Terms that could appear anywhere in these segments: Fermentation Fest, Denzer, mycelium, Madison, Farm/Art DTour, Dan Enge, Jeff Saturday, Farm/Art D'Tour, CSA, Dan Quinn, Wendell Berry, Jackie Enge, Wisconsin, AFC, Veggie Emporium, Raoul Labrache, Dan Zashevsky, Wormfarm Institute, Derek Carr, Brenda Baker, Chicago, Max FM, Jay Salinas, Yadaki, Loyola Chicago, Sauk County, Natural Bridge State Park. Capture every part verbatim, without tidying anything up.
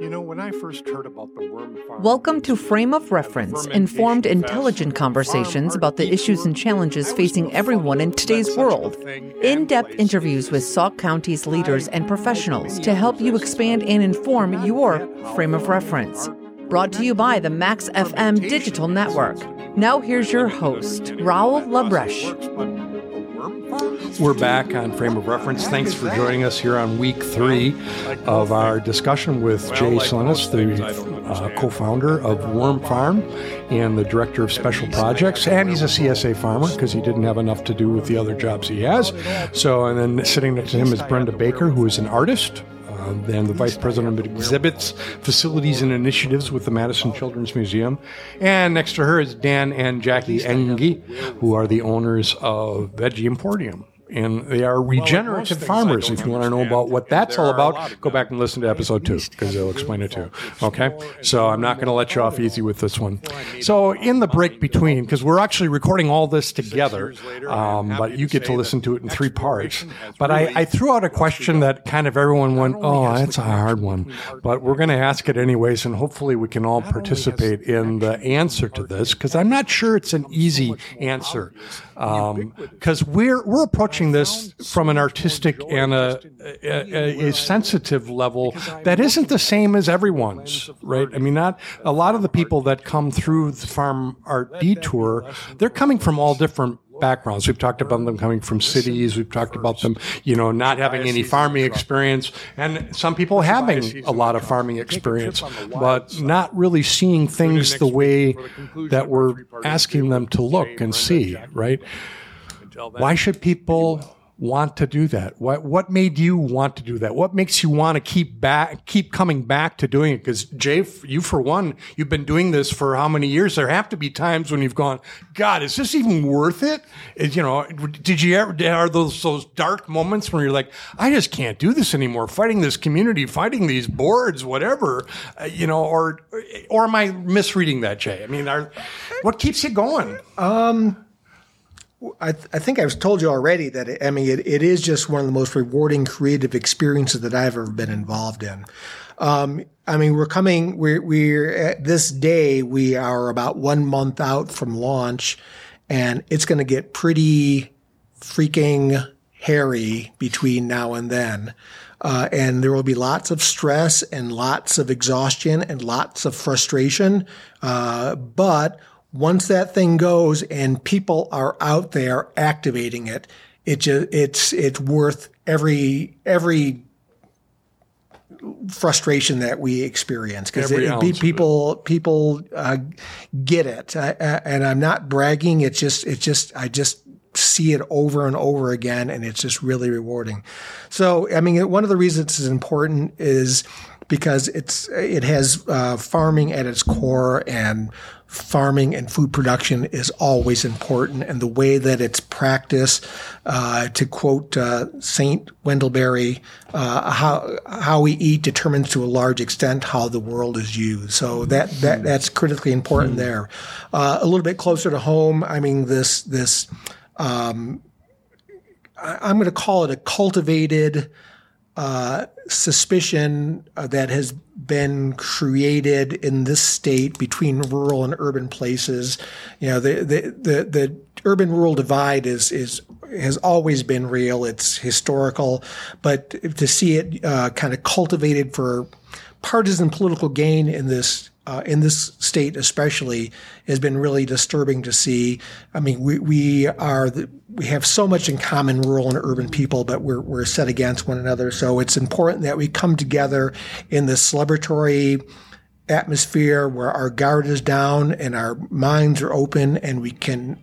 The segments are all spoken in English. You know, when I first heard about the Wormfarm... Welcome to Frame of Reference, informed, intelligent conversations about the issues and challenges facing everyone in today's world. In-depth interviews with Sauk County's leaders and professionals to help you expand and inform your frame of reference. Brought to you by the Max F M Digital Network. Now here's your host, Raoul Labrache. We're back on Frame of Reference. Thanks for joining us here on week three of our discussion with Jay Salinas, the uh, co-founder of Wormfarm and the director of special projects. And he's a C S A farmer because he didn't have enough to do with the other jobs he has. So, and then sitting next to him is Brenda Baker, who is an artist. Then the Vice President of Exhibits, Facilities, and Initiatives with the Madison Children's Museum. And next to her is Dan and Jackie Enge, who are the owners of Veggie Emporium. And they are regenerative farmers. If you want to know about what that's all about, go back and listen to episode two, because they'll explain it too. Okay? So I'm not going to let you off easy with this one. So in the break between, because we're actually recording all this together, um, but you get to listen to it in three parts. But I, I threw out a question that kind of everyone went, oh, that's a hard one. But we're going to ask it anyways, and hopefully we can all participate in the answer to this, because I'm not sure it's an easy answer. Because um, we're we're approaching this from an artistic and a, a, a, a sensitive level that isn't the same as everyone's, right? I mean, not a lot of the people that come through the Farm/Art DTour, they're coming from all different backgrounds. We've talked about them coming from cities. We've talked about them, you know, not having any farming experience, and some people having a lot of farming experience, but not really seeing things the way that we're asking them to look and see, right? Why should people want to do that? What what made you want to do that? What makes you want to keep back, keep coming back to doing it? Because Jay, you for one, you've been doing this for how many years? There have to be times when you've gone, God, is this even worth it? Is, you know, did you ever are those those dark moments when you're like, I just can't do this anymore. Fighting this community, fighting these boards, whatever, uh, you know, or or am I misreading that, Jay? I mean, are, what keeps you going? Um. I, th- I think I've told you already that, it, I mean, it, it is just one of the most rewarding creative experiences that I've ever been involved in. Um, I mean, we're coming, we're, we're at this day, we are about one month out from launch, and it's going to get pretty freaking hairy between now and then. Uh, and there will be lots of stress and lots of exhaustion and lots of frustration. Uh, but once that thing goes and people are out there activating it, it just, it's it's worth every every frustration that we experience, because people people uh, get it, I, I, and I'm not bragging. It's just it's just I just see it over and over again, and it's just really rewarding. So I mean, one of the reasons it's important is because it's it has uh, farming at its core, and farming and food production is always important, and the way that it's practiced, uh, to quote uh, Saint Wendell Berry, uh, how how we eat determines to a large extent how the world is used. So that that that's critically important mm-hmm. there. Uh, a little bit closer to home, I mean this this um, I, I'm going to call it a cultivated Uh, suspicion uh, that has been created in this state between rural and urban places. You know, the the the, the urban-rural divide is is has always been real. It's historical, but to see it uh, kind of cultivated for partisan political gain in this uh, in this state, especially, has been really disturbing to see. I mean, we we are. The, We have so much in common, rural and urban people, but we're we're set against one another. So it's important that we come together in this celebratory atmosphere where our guard is down and our minds are open, and we can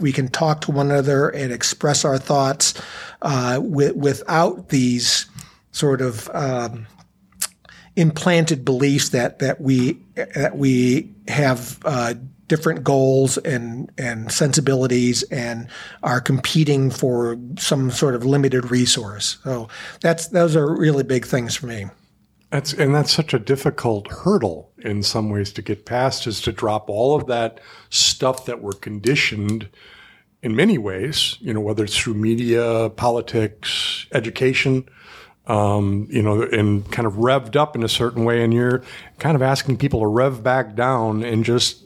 we can talk to one another and express our thoughts uh, with, without these sort of um, implanted beliefs that that we that we have. Uh, different goals and, and sensibilities and are competing for some sort of limited resource. So that's, those are really big things for me. That's, and that's such a difficult hurdle in some ways to get past, is to drop all of that stuff that we're conditioned in many ways, you know, whether it's through media, politics, education, um, you know, and kind of revved up in a certain way. And you're kind of asking people to rev back down and just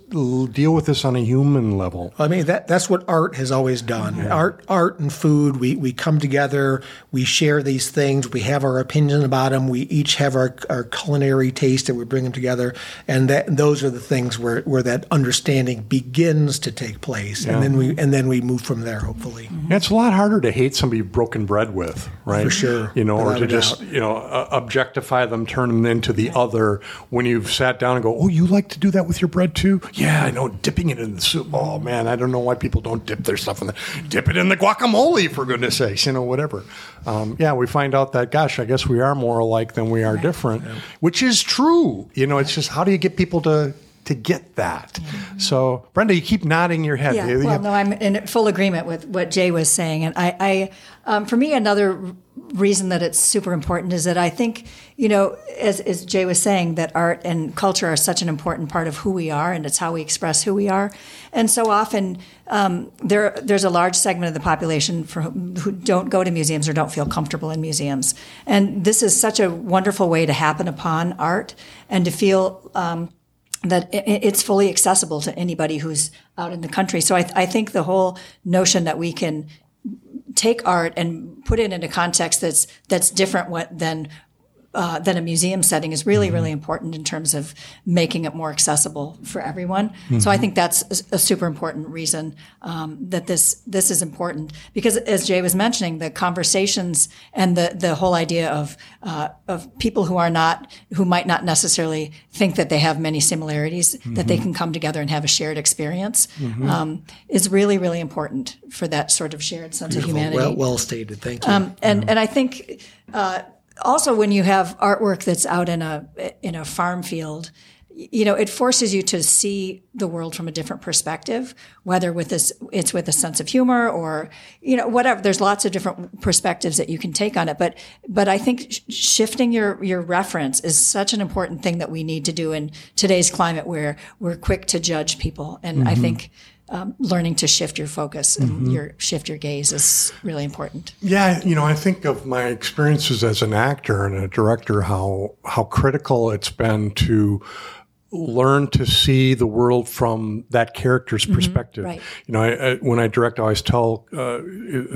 deal with this on a human level. I mean, that that's what art has always done. Yeah. Art art and food, we, we come together, we share these things, we have our opinion about them, we each have our, our culinary taste, and we bring them together. And that those are the things where, where that understanding begins to take place. Yeah. And then we and then we move from there, hopefully. Yeah, it's a lot harder to hate somebody you've broken bread with, right? For sure. You know, Without or to just, doubt. you know, uh, objectify them, turn them into the other when you've sat down and go, oh, you like to do that with your bread too? Yeah, I know, dipping it in the soup. Oh, man, I don't know why people don't dip their stuff in the – dip it in the guacamole, for goodness sakes, you know, whatever. Um, yeah, we find out that, gosh, I guess we are more alike than we are different, yeah. which is true. You know, it's just how do you get people to – to get that. Mm-hmm. So, Brenda, you keep nodding your head. Yeah, you well, have- no, I'm in full agreement with what Jay was saying. And I, I um, for me, another reason that it's super important is that I think, you know, as, as Jay was saying, that art and culture are such an important part of who we are, and it's how we express who we are. And so often um, there there's a large segment of the population for, who don't go to museums or don't feel comfortable in museums. And this is such a wonderful way to happen upon art and to feel um that it's fully accessible to anybody who's out in the country. So I, th- I think the whole notion that we can take art and put it in a context that's that's different what, than uh, than a museum setting is really, mm-hmm. really important in terms of making it more accessible for everyone. Mm-hmm. So I think that's a, a super important reason um, that this this is important. Because as Jay was mentioning, the conversations and the, the whole idea of uh, of people who are not, who might not necessarily think that they have many similarities, mm-hmm. that they can come together and have a shared experience, mm-hmm. um, is really, really important for that sort of shared sense Beautiful. of humanity. Well, well stated. Thank you. Um, and, yeah. and I think... Uh, Also, when you have artwork that's out in a in a farm field, you know, it forces you to see the world from a different perspective, whether with this it's with a sense of humor or, you know, whatever. There's lots of different perspectives that you can take on it. But but I think sh- shifting your, your reference is such an important thing that we need to do in today's climate where we're quick to judge people. And mm-hmm. I think um, learning to shift your focus and mm-hmm. your shift your gaze is really important. Yeah, you know, I think of my experiences as an actor and a director, how how critical it's been to learn to see the world from that character's mm-hmm, perspective. Right. You know, I, I, when I direct, I always tell uh,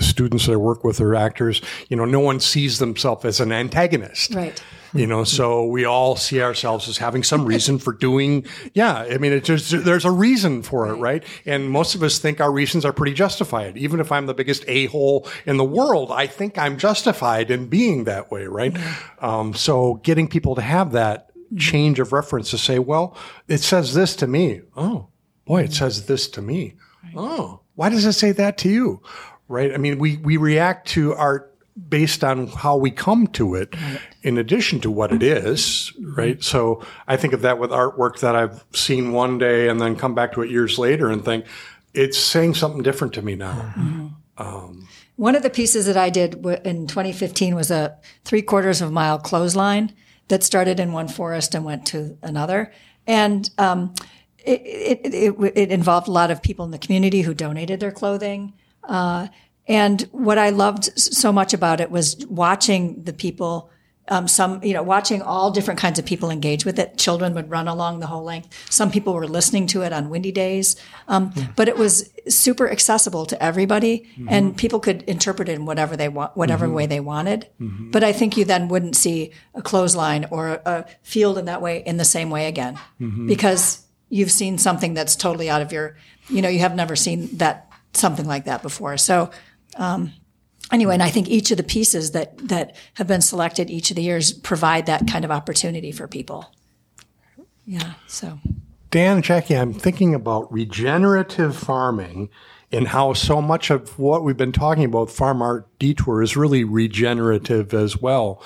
students that I work with or actors, you know, no one sees themselves as an antagonist. Right. You know, so we all see ourselves as having some reason for doing, yeah, I mean, it just, there's a reason for it, right? And most of us think our reasons are pretty justified. Even if I'm the biggest a-hole in the world, I think I'm justified in being that way, right? Mm-hmm. Um, so getting people to have that change of reference to say, well, it says this to me. Oh, boy, it says this to me. Oh, why does it say that to you, right? I mean, we, we react to art based on how we come to it in addition to what it is, right? So I think of that with artwork that I've seen one day and then come back to it years later and think, it's saying something different to me now. Mm-hmm. Um, One of the pieces that I did w- in twenty fifteen was a three-quarters of a mile clothesline that started in one forest and went to another. And um, it, it, it, it involved a lot of people in the community who donated their clothing. Uh, and what I loved so much about it was watching the people, um, some, you know, watching all different kinds of people engage with it. Children would run along the whole length. Some people were listening to it on windy days. Um, mm-hmm. But it was super accessible to everybody, mm-hmm. and people could interpret it in whatever they want, whatever mm-hmm. way they wanted. Mm-hmm. But I think you then wouldn't see a clothesline or a field in that way in the same way again, mm-hmm. because you've seen something that's totally out of your, you know, you have never seen that, something like that before. So, Um, anyway, and I think each of the pieces that, that have been selected each of the years provide that kind of opportunity for people. Yeah, so. Dan, Jackie, I'm thinking about regenerative farming and how so much of what we've been talking about, Farm/Art DTour, is really regenerative as well.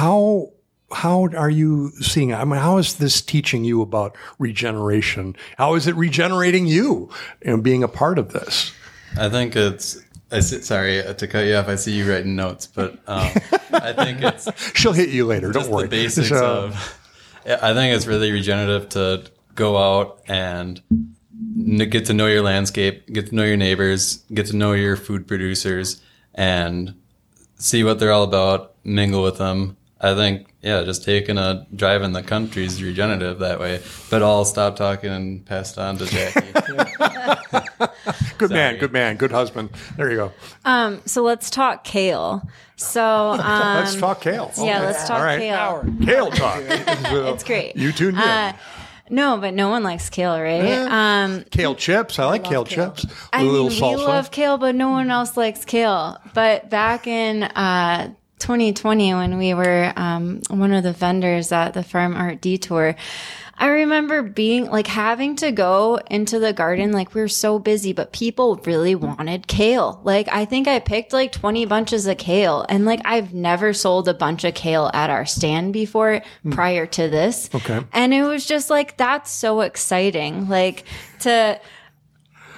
How... How are you seeing it? I mean, how is this teaching you about regeneration? How is it regenerating you and being a part of this? I think it's... I see, sorry to cut you off. I see you writing notes, but um, I think it's... She'll hit you later. Don't worry. The basics so. of... I think it's really regenerative to go out and get to know your landscape, get to know your neighbors, get to know your food producers, and see what they're all about, mingle with them. I think, yeah, just taking a drive in the country is regenerative that way. But I'll stop talking and pass it on to Jackie. Good Sorry. man, good man, good husband. There you go. Um, so let's talk kale. So um, let's talk kale. Oh, yeah, let's talk right. kale. Our kale talk. It's great. You tuned in. Uh, No, but no one likes kale, right? Yeah. Um, kale chips. I like I kale, kale chips. I a little mean, salsa. We love kale, but no one else likes kale. But back in uh, twenty twenty, when we were um, one of the vendors at the Farm/Art DTour, I remember being like having to go into the garden. Like we were so busy, but people really wanted kale. Like I think I picked like twenty bunches of kale, and like I've never sold a bunch of kale at our stand before prior to this. Okay. And it was just like, that's so exciting. Like to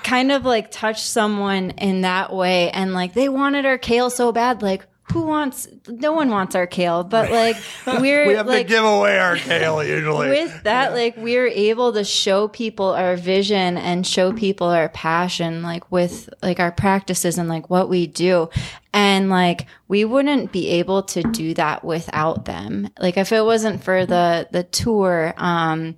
kind of like touch someone in that way. And like they wanted our kale so bad. Like, Who wants, no one wants our kale, but like we're we have like, to give away our kale usually. With that, yeah. like we're able to show people our vision and show people our passion, like with like our practices and like what we do. And like we wouldn't be able to do that without them. Like if it wasn't for the, the tour, um,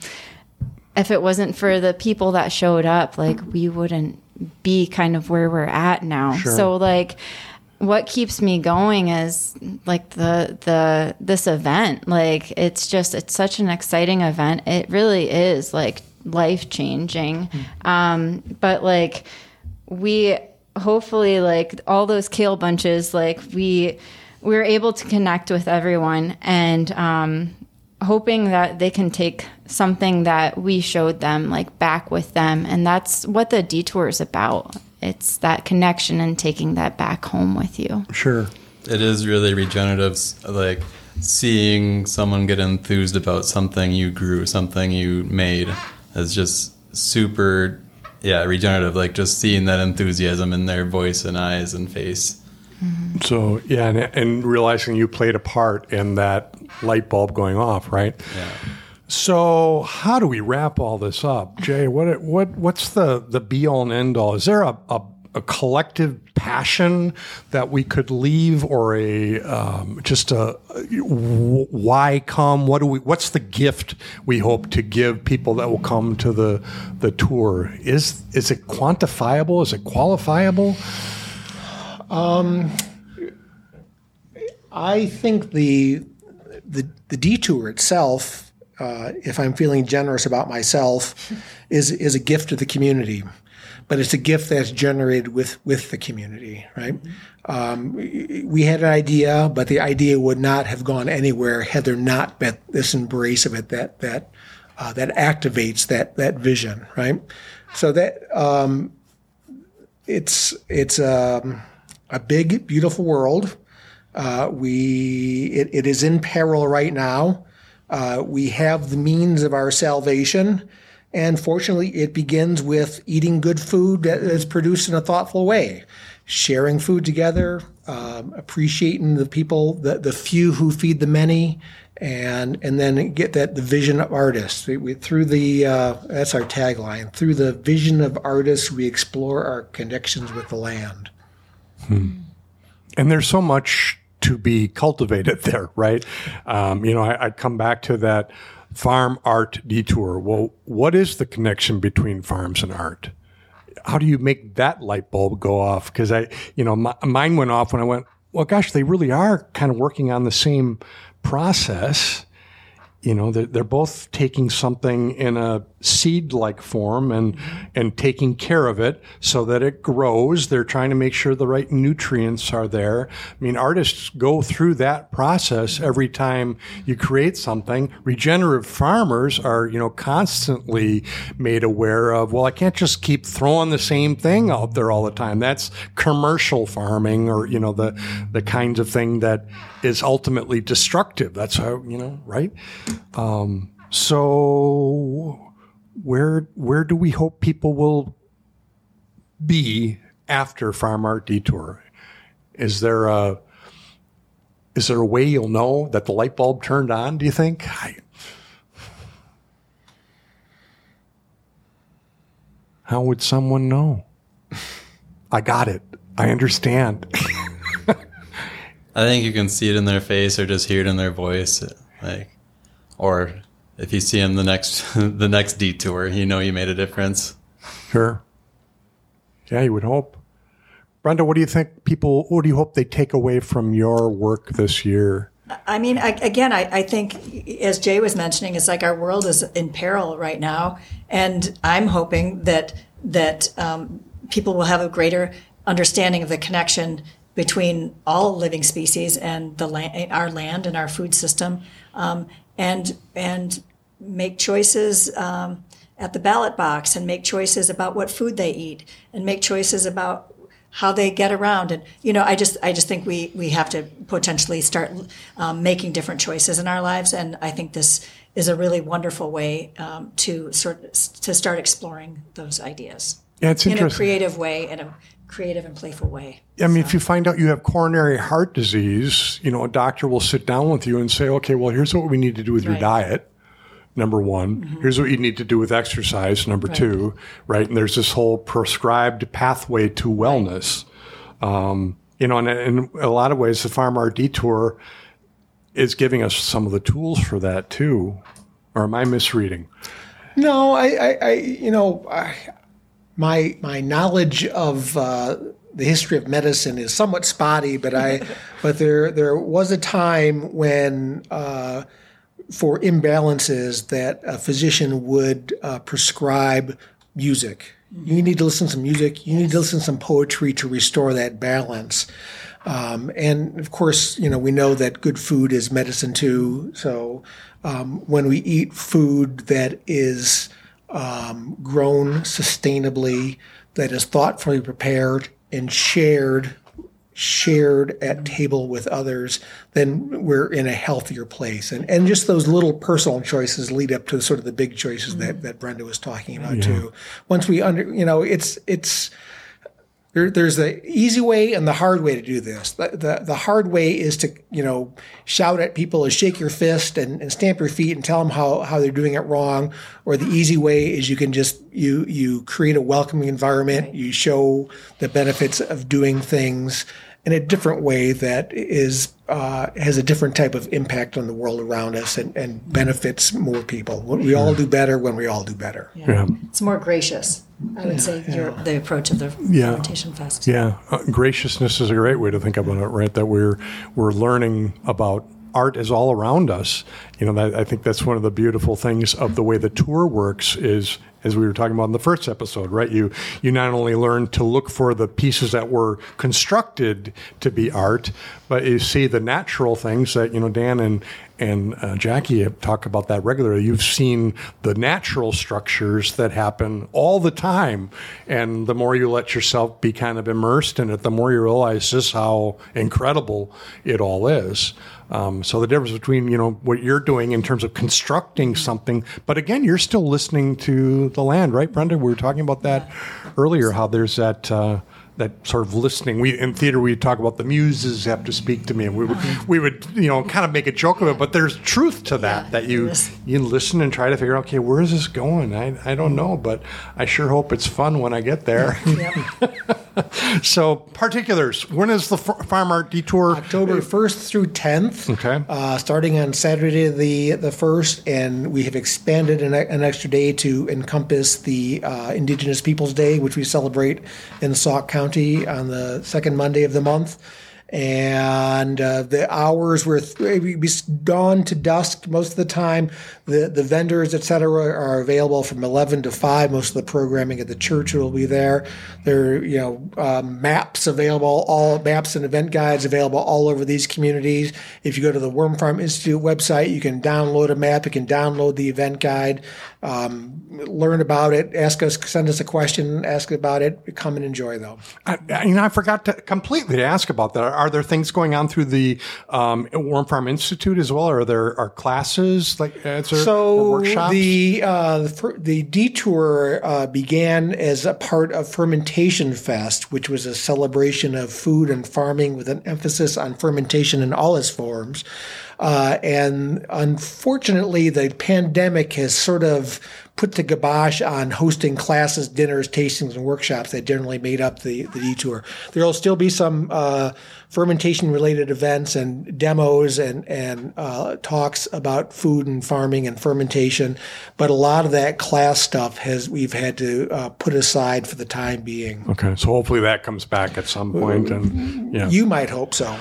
if it wasn't for the people that showed up, like we wouldn't be kind of where we're at now. Sure. So like, what keeps me going is like the, the, this event, like it's just, it's such an exciting event. It really is like life changing. Mm-hmm. Um, but like we hopefully like all those kale bunches, like we, we were able to connect with everyone and, um, hoping that they can take something that we showed them like back with them. And that's what the DTour is about. It's that connection and taking that back home with you. Sure. It is really regenerative, like seeing someone get enthused about something you grew, something you made. It's just super, yeah, regenerative, like just seeing that enthusiasm in their voice and eyes and face. Mm-hmm. So, yeah, and, and realizing you played a part in that light bulb going off, right? Yeah. So how do we wrap all this up, Jay? What what what's the, the be all and end all? Is there a, a, a collective passion that we could leave, or a um, just a why come? What do we? What's the gift we hope to give people that will come to the the tour? Is is it quantifiable? Is it qualifiable? Um, I think the the the DTour itself, Uh, if I'm feeling generous about myself, is is a gift to the community. But it's a gift that's generated with, with the community, right? Mm-hmm. Um, we had an idea, but the idea would not have gone anywhere had there not been this embrace of it that that uh, that activates that that vision, right? So that um, it's it's um, a big, beautiful world. Uh, we it, it is in peril right now. Uh, we have the means of our salvation, and fortunately it begins with eating good food that is produced in a thoughtful way, sharing food together, um, appreciating the people, the, the few who feed the many, and and then get that the vision of artists. We, we, through the uh, that's our tagline. Through the vision of artists, we explore our connections with the land. Hmm. And there's so much to be cultivated there, right? Um, you know, I, I come back to that farm art DTour. Well, what is the connection between farms and art? How do you make that light bulb go off? Because I, you know, my, mine went off when I went, well, gosh, they really are kind of working on the same process. You know, they're, they're both taking something in a seed-like form and mm-hmm. and taking care of it so that it grows. They're trying to make sure the right nutrients are there. I mean, artists go through that process every time you create something. Regenerative farmers are, you know, constantly made aware of, well, I can't just keep throwing the same thing out there all the time. That's commercial farming, or, you know, the, the kinds of thing that is ultimately destructive. That's how, you know, right? Um, so where, where do we hope people will be after Farm/Art DTour? Is there a, is there a way you'll know that the light bulb turned on, do you think? I, how would someone know? I got it. I understand. I think you can see it in their face or just hear it in their voice. Like, or if you see them the next the next DTour, you know you made a difference. Sure. Yeah, you would hope. Brenda, what do you think people, what do you hope they take away from your work this year? I mean, I, again, I, I think, as Jay was mentioning, it's like our world is in peril right now. And I'm hoping that that um, people will have a greater understanding of the connection between all living species and the land, our land and our food system, um, and and make choices um, at the ballot box, and make choices about what food they eat, and make choices about how they get around. And, you know, I just I just think we, we have to potentially start um, making different choices in our lives. And I think this is a really wonderful way um, to sort to start exploring those ideas. Yeah, it's interesting. In a creative way, in a creative and playful way. I mean, so. If you find out you have coronary heart disease, you know, a doctor will sit down with you and say, okay, well, here's what we need to do with right. your diet, number one. Mm-hmm. Here's what you need to do with exercise, number right. two, right? And there's this whole prescribed pathway to wellness. Right. Um, you know, and in a lot of ways, the Farm/Art DTour is giving us some of the tools for that too. Or am I misreading? No, I, I, I you know, I, My my knowledge of uh, the history of medicine is somewhat spotty, but I but there there was a time when uh, for imbalances that a physician would uh, prescribe music. You need to listen to some music. You need to listen to some poetry to restore that balance. Um, and of course, you know, we know that good food is medicine too. So um, when we eat food that is Um, grown sustainably, that is thoughtfully prepared and shared, shared at table with others, then we're in a healthier place. And and just those little personal choices lead up to sort of the big choices that, that Brenda was talking about yeah. too. Once we under, you know, it's it's there, there's the easy way and the hard way to do this. The, the the hard way is to, you know, shout at people and shake your fist and, and stamp your feet and tell them how, how they're doing it wrong. Or the easy way is you can just you you create a welcoming environment, you show the benefits of doing things in a different way that is uh, has a different type of impact on the world around us and, and benefits more people. We all do better when we all do better. Yeah. Yeah. It's more gracious, I would say, yeah. your, the approach of the yeah. Fermentation Fest. Yeah, uh, graciousness is a great way to think about it, right? That we're we're learning about art is all around us. You know, that, I think that's one of the beautiful things of the way the tour works is, as we were talking about in the first episode, right? You you not only learn to look for the pieces that were constructed to be art, but you see the natural things that, you know, Dan and and uh, Jackie talk about that regularly. You've seen the natural structures that happen all the time, and the more you let yourself be kind of immersed in it, the more you realize just how incredible it all is. Um, so the difference between, you know, what you're doing in terms of constructing something, but again, you're still listening to the land, right, Brenda? We were talking about that earlier, how there's that uh, that sort of listening. We in theater, we talk about the muses have to speak to me, and we would we would you know kind of make a joke of it, but there's truth to that. Yeah, that you you listen and try to figure out, okay, where is this going? I I don't know, but I sure hope it's fun when I get there. So, particulars. When is the Farm/Art DTour? October first through tenth. Okay. Uh, starting on Saturday the the first, and we have expanded an, an extra day to encompass the uh, Indigenous Peoples Day, which we celebrate in Sauk County on the second Monday of the month. And uh, the hours were th- dawn to dusk most of the time. The the vendors, et cetera, are available from eleven to five. Most of the programming at the church will be there. There are, you know, um, maps available, all maps and event guides available all over these communities. If you go to the Wormfarm Institute website, you can download a map. You can download the event guide, um, learn about it, ask us, send us a question, ask about it. Come and enjoy, though. I, you know, I forgot to completely to ask about that. Are there things going on through the um, Wormfarm Institute as well? Or are there are classes like uh, is there, so or workshops? The uh, the, the DTour uh, began as a part of Fermentation Fest, which was a celebration of food and farming with an emphasis on fermentation in all its forms. Uh, and unfortunately, the pandemic has sort of put the kibosh on hosting classes, dinners, tastings, and workshops that generally made up the, the DTour. There will still be some uh, fermentation-related events and demos and, and uh, talks about food and farming and fermentation, but a lot of that class stuff has we've had to uh, put aside for the time being. Okay, so hopefully that comes back at some point. And, yeah. You might hope so.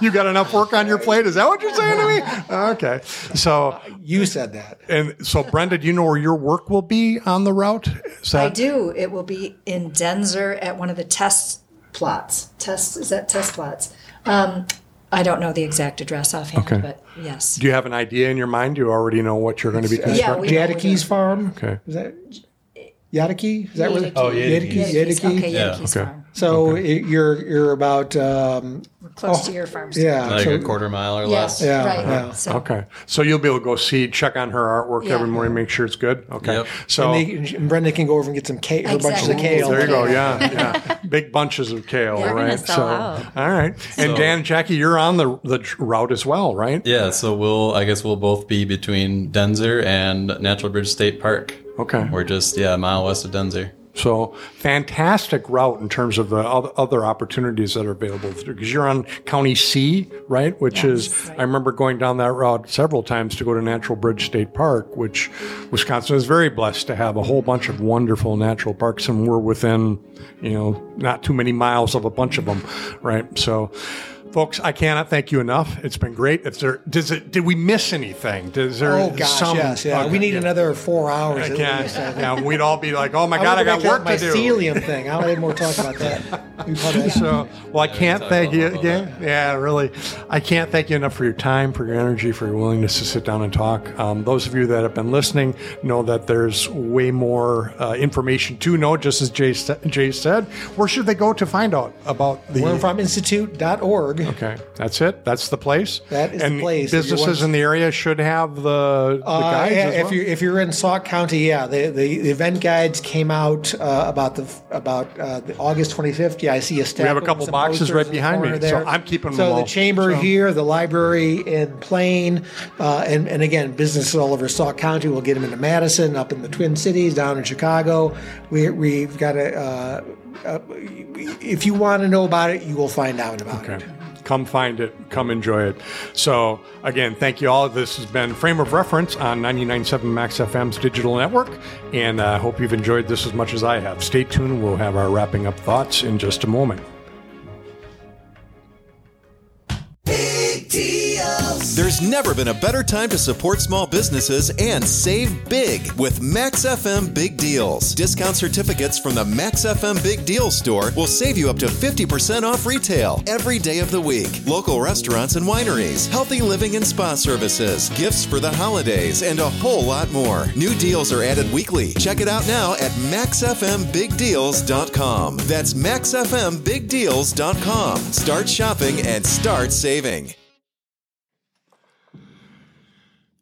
You got enough work on your plate? Is that what you're saying to me? Okay. So you said that. And so, Brenda, do you know where your work will be on the route? Is that- I do. It will be in Denzer at one of the test plots. Test is that test plots? Um, I don't know the exact address offhand, okay. But yes. Do you have an idea in your mind? Do you already know what you're going to be testing? Yeah, Yadaki's farm. Okay. Is that Yadaki? Is that Yadaki. Where? Oh, Yadaki. Yadaki. Okay, yeah. Yadaki's okay. Farm. So okay. It, you're you're about um, close oh, to your farm. Store. Yeah, like so, a quarter mile or yes, less. Yeah, right. Yeah. So. Okay, so you'll be able to go see, check on her artwork yeah. every morning, make sure it's good. Okay, yep. So and, they, and Brenda can go over and get some kale, exactly. bunches of kale. There you go. Yeah, yeah, big bunches of kale. They're right. Sell so out. All right, so, and Dan, Jackie, you're on the the route as well, right? Yeah. So we'll, I guess, we'll both be between Denzer and Natural Bridge State Park. Okay, we're just yeah a mile west of Denzer. So fantastic route in terms of the other opportunities that are available because you're on County C, right? Which yes, is, right. I remember going down that route several times to go to Natural Bridge State Park, which Wisconsin is very blessed to have a whole bunch of wonderful natural parks, and we're within, you know, not too many miles of a bunch of them, right? So... Folks, I cannot thank you enough. It's been great. If there, does it, did we miss anything? Does there oh, gosh, some, yes. Yeah. Okay, we need yeah. another four hours. I can't, least, I yeah, we'd all be like, oh, my I God, I got work to do. Mycelium thing. I had more talk about that. So, well, I yeah, can't thank you again. Yeah. yeah, really. I can't thank you enough for your time, for your energy, for your willingness to sit down and talk. Um, those of you that have been listening know that there's way more uh, information to know, just as Jay, Jay said. Where should they go to find out about the... wormfarm institute dot org. Okay, that's it. That's the place. That is and the place. Businesses to... in the area should have the, the uh, guides. Yeah, as well? If you if you're in Sauk County, yeah, the, the, the event guides came out uh, about the about uh, the August twenty-fifth. Yeah, I see a stack. We have a couple boxes right behind me, there. So I'm keeping so them all. So the chamber so. Here, the library in Plain, uh, and and again, businesses all over Sauk County. We'll get them into Madison, up in the Twin Cities, down in Chicago. We we've got a. Uh, uh, if you want to know about it, you will find out about okay. it. Come find it. Come enjoy it. So, again, thank you all. This has been Frame of Reference on ninety-nine point seven Max F M's digital network, and I uh, hope you've enjoyed this as much as I have. Stay tuned. We'll have our wrapping up thoughts in just a moment. Big deals. There's never been a better time to support small businesses and save big with Max F M Big Deals. Discount certificates from the Max F M Big Deals store will save you up to fifty percent off retail every day of the week. Local restaurants and wineries, healthy living and spa services, gifts for the holidays, and a whole lot more. New deals are added weekly. Check it out now at max f m big deals dot com. That's max f m big deals dot com. Start shopping and start saving.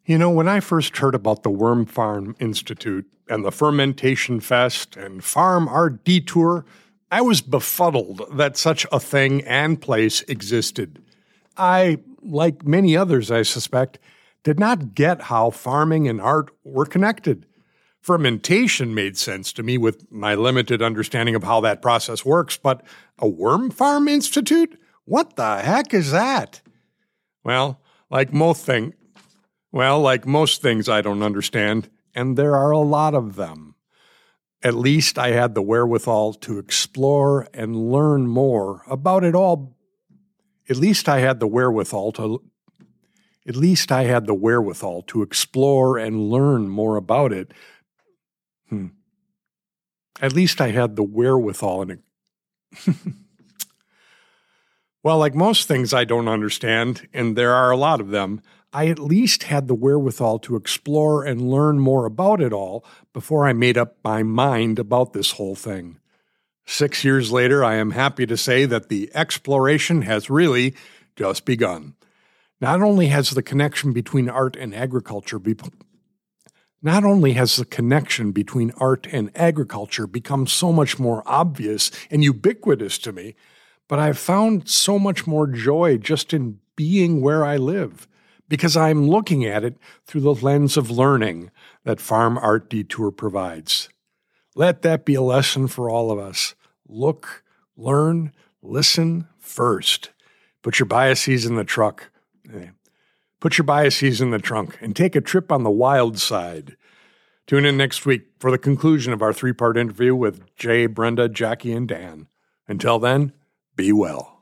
You know, when I first heard about the Wormfarm Institute and the Fermentation Fest and Farm/Art DTour, I was befuddled that such a thing and place existed. I, like many others, I suspect, did not get how farming and art were connected. Fermentation made sense to me with my limited understanding of how that process works, but a Wormfarm Institute? What the heck is that? Well, like most thing, well, like most things I don't understand, and there are a lot of them. At least I had the wherewithal to explore and learn more about it all. At least I had the wherewithal to at least I had the wherewithal to explore and learn more about it. Hmm. At least I had the wherewithal and Well, like most things I don't understand, and there are a lot of them, I at least had the wherewithal to explore and learn more about it all before I made up my mind about this whole thing. Six years later, I am happy to say that the exploration has really just begun. Not only has the connection between art and agriculture be- Not only has the connection between art and agriculture become so much more obvious and ubiquitous to me, but I've found so much more joy just in being where I live, because I'm looking at it through the lens of learning that Farm/Art DTour provides. Let that be a lesson for all of us. Look, learn, listen first. Put your biases in the truck. Put your biases in the trunk and take a trip on the wild side. Tune in next week for the conclusion of our three-part interview with Jay, Brenda, Jackie, and Dan. Until then, be well.